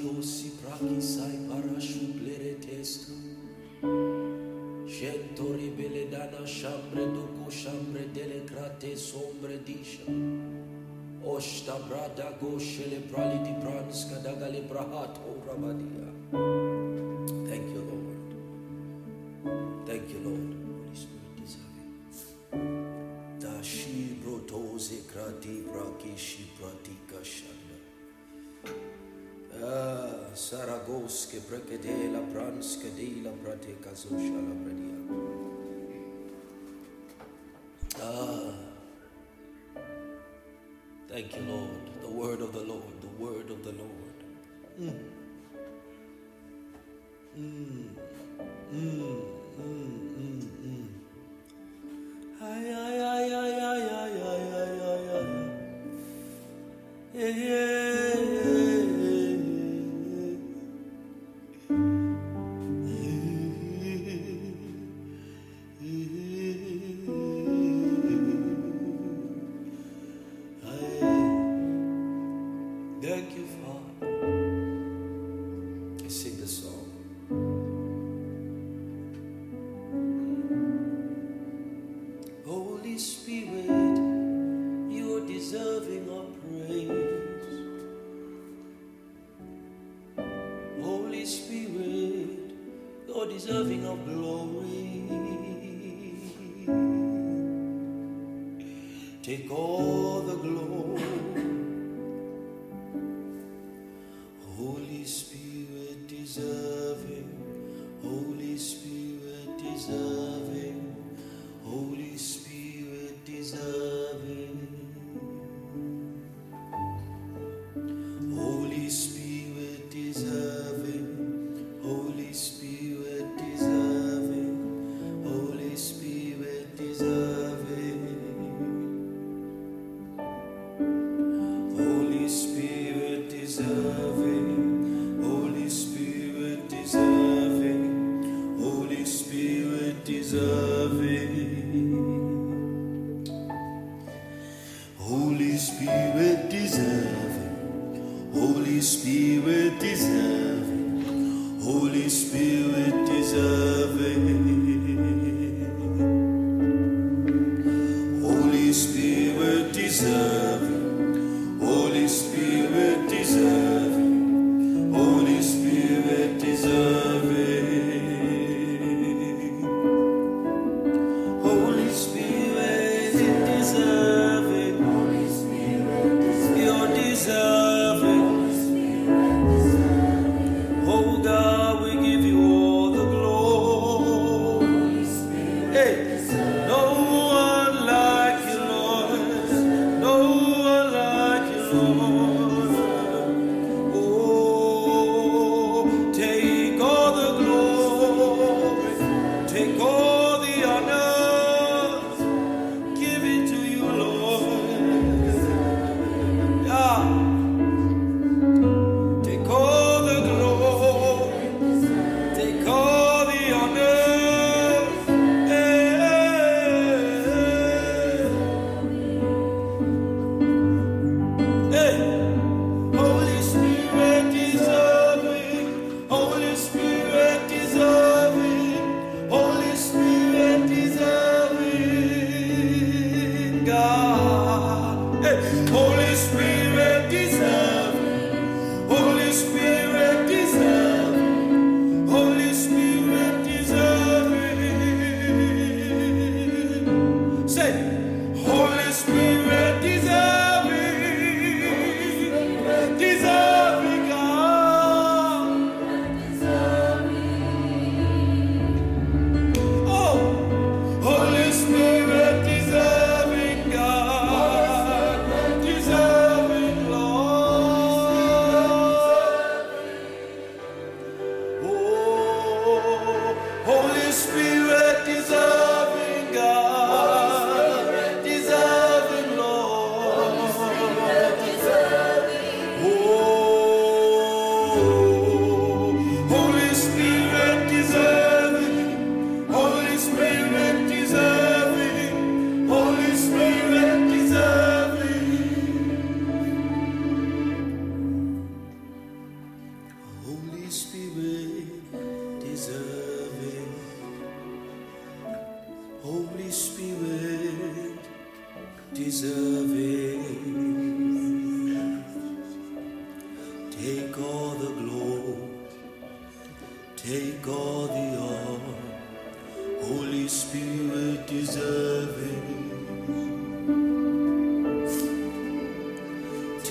Iosi prakisai parashukleretestu. Shentori beledana shambre doko shambre delegrate sombre disha. Oshta brada goshe le prali di pranska dagale brahat obrabadia. Thank you, Lord. Thank you, Lord. Holy Spirit deserving. Dashi brotoze krati prakishi pratika shanda. Saragoske prekede la pranske de la prateka zosha la pradia. Thank you, Lord. The word of the Lord, the word of the Lord. Lord.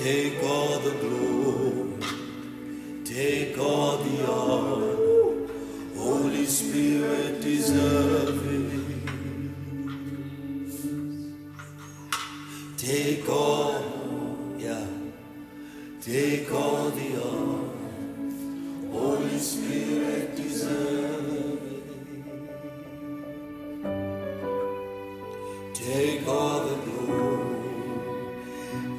Take all the glory, take all the honor, Holy Spirit deserving. Take all, take all the honor, Holy Spirit deserving. Take all the glory,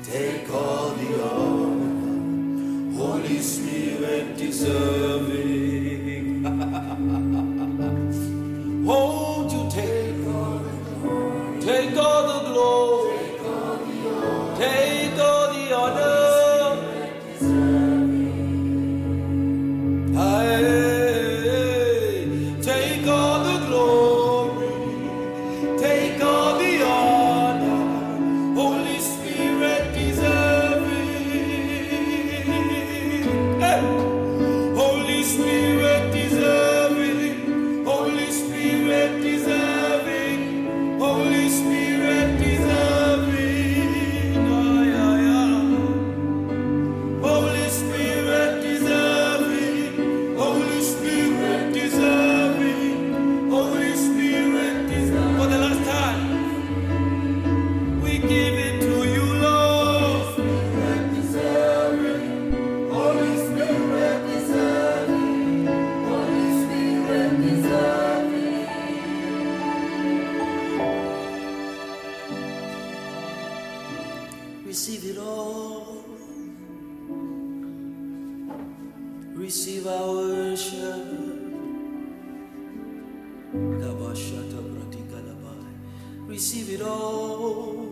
take all the honor, Holy Spirit deserving. Won't you take all the glory, take all the glory, take all the honor, take all the honor. Receive our worship. Receive it all.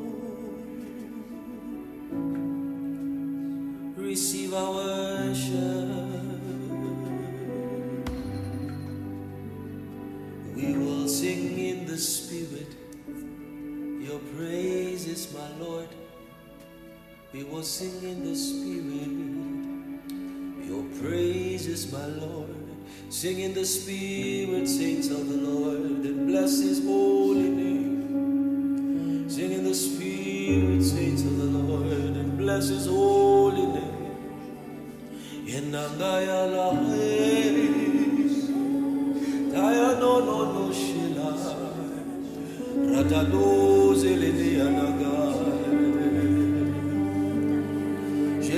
Receive our worship. We will sing in the Spirit your praises, my Lord. We will sing in the Spirit your praises, my Lord. Sing in the Spirit, saints of the Lord, and bless his holy name. Sing in the Spirit, saints of the Lord, and bless his holy name.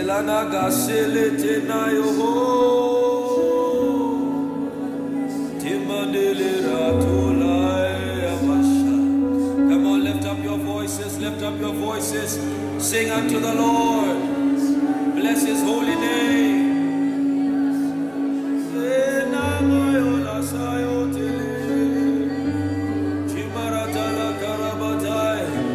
Elanaga selete na yoho, timandele ratulai amasha. Come on, lift up your voices, lift up your voices. Sing unto the Lord. Bless his holy name. Enamoyola sayotele, chimaratala karabatai.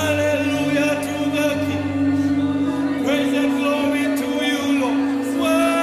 Hallelujah to the King. Praise and glory to you, Lord.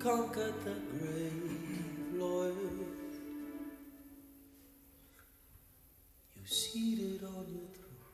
Conquer the grave, Lord. You're seated on your throne.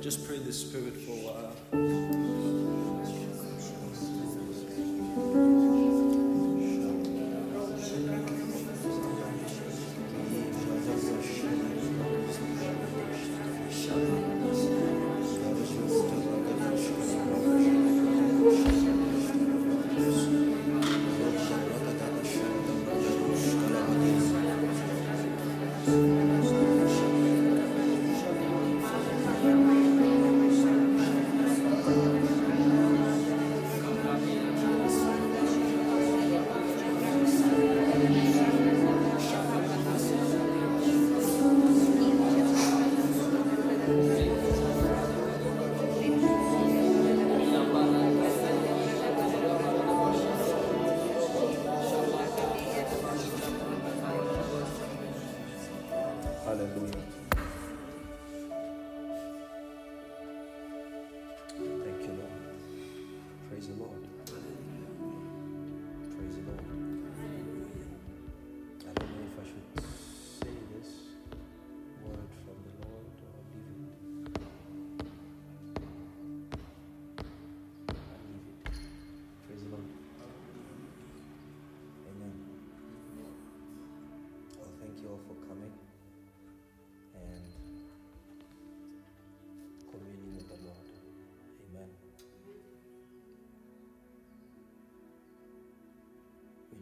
Just pray the Spirit for a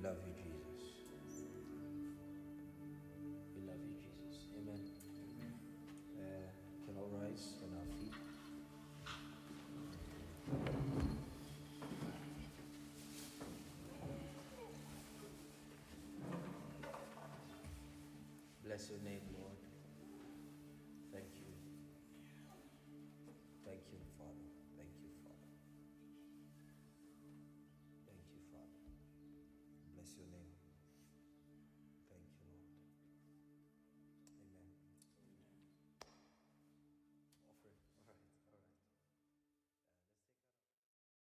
We love you, Jesus. We love you, Jesus. Amen. Can all rise on our feet. Bless your name, Lord.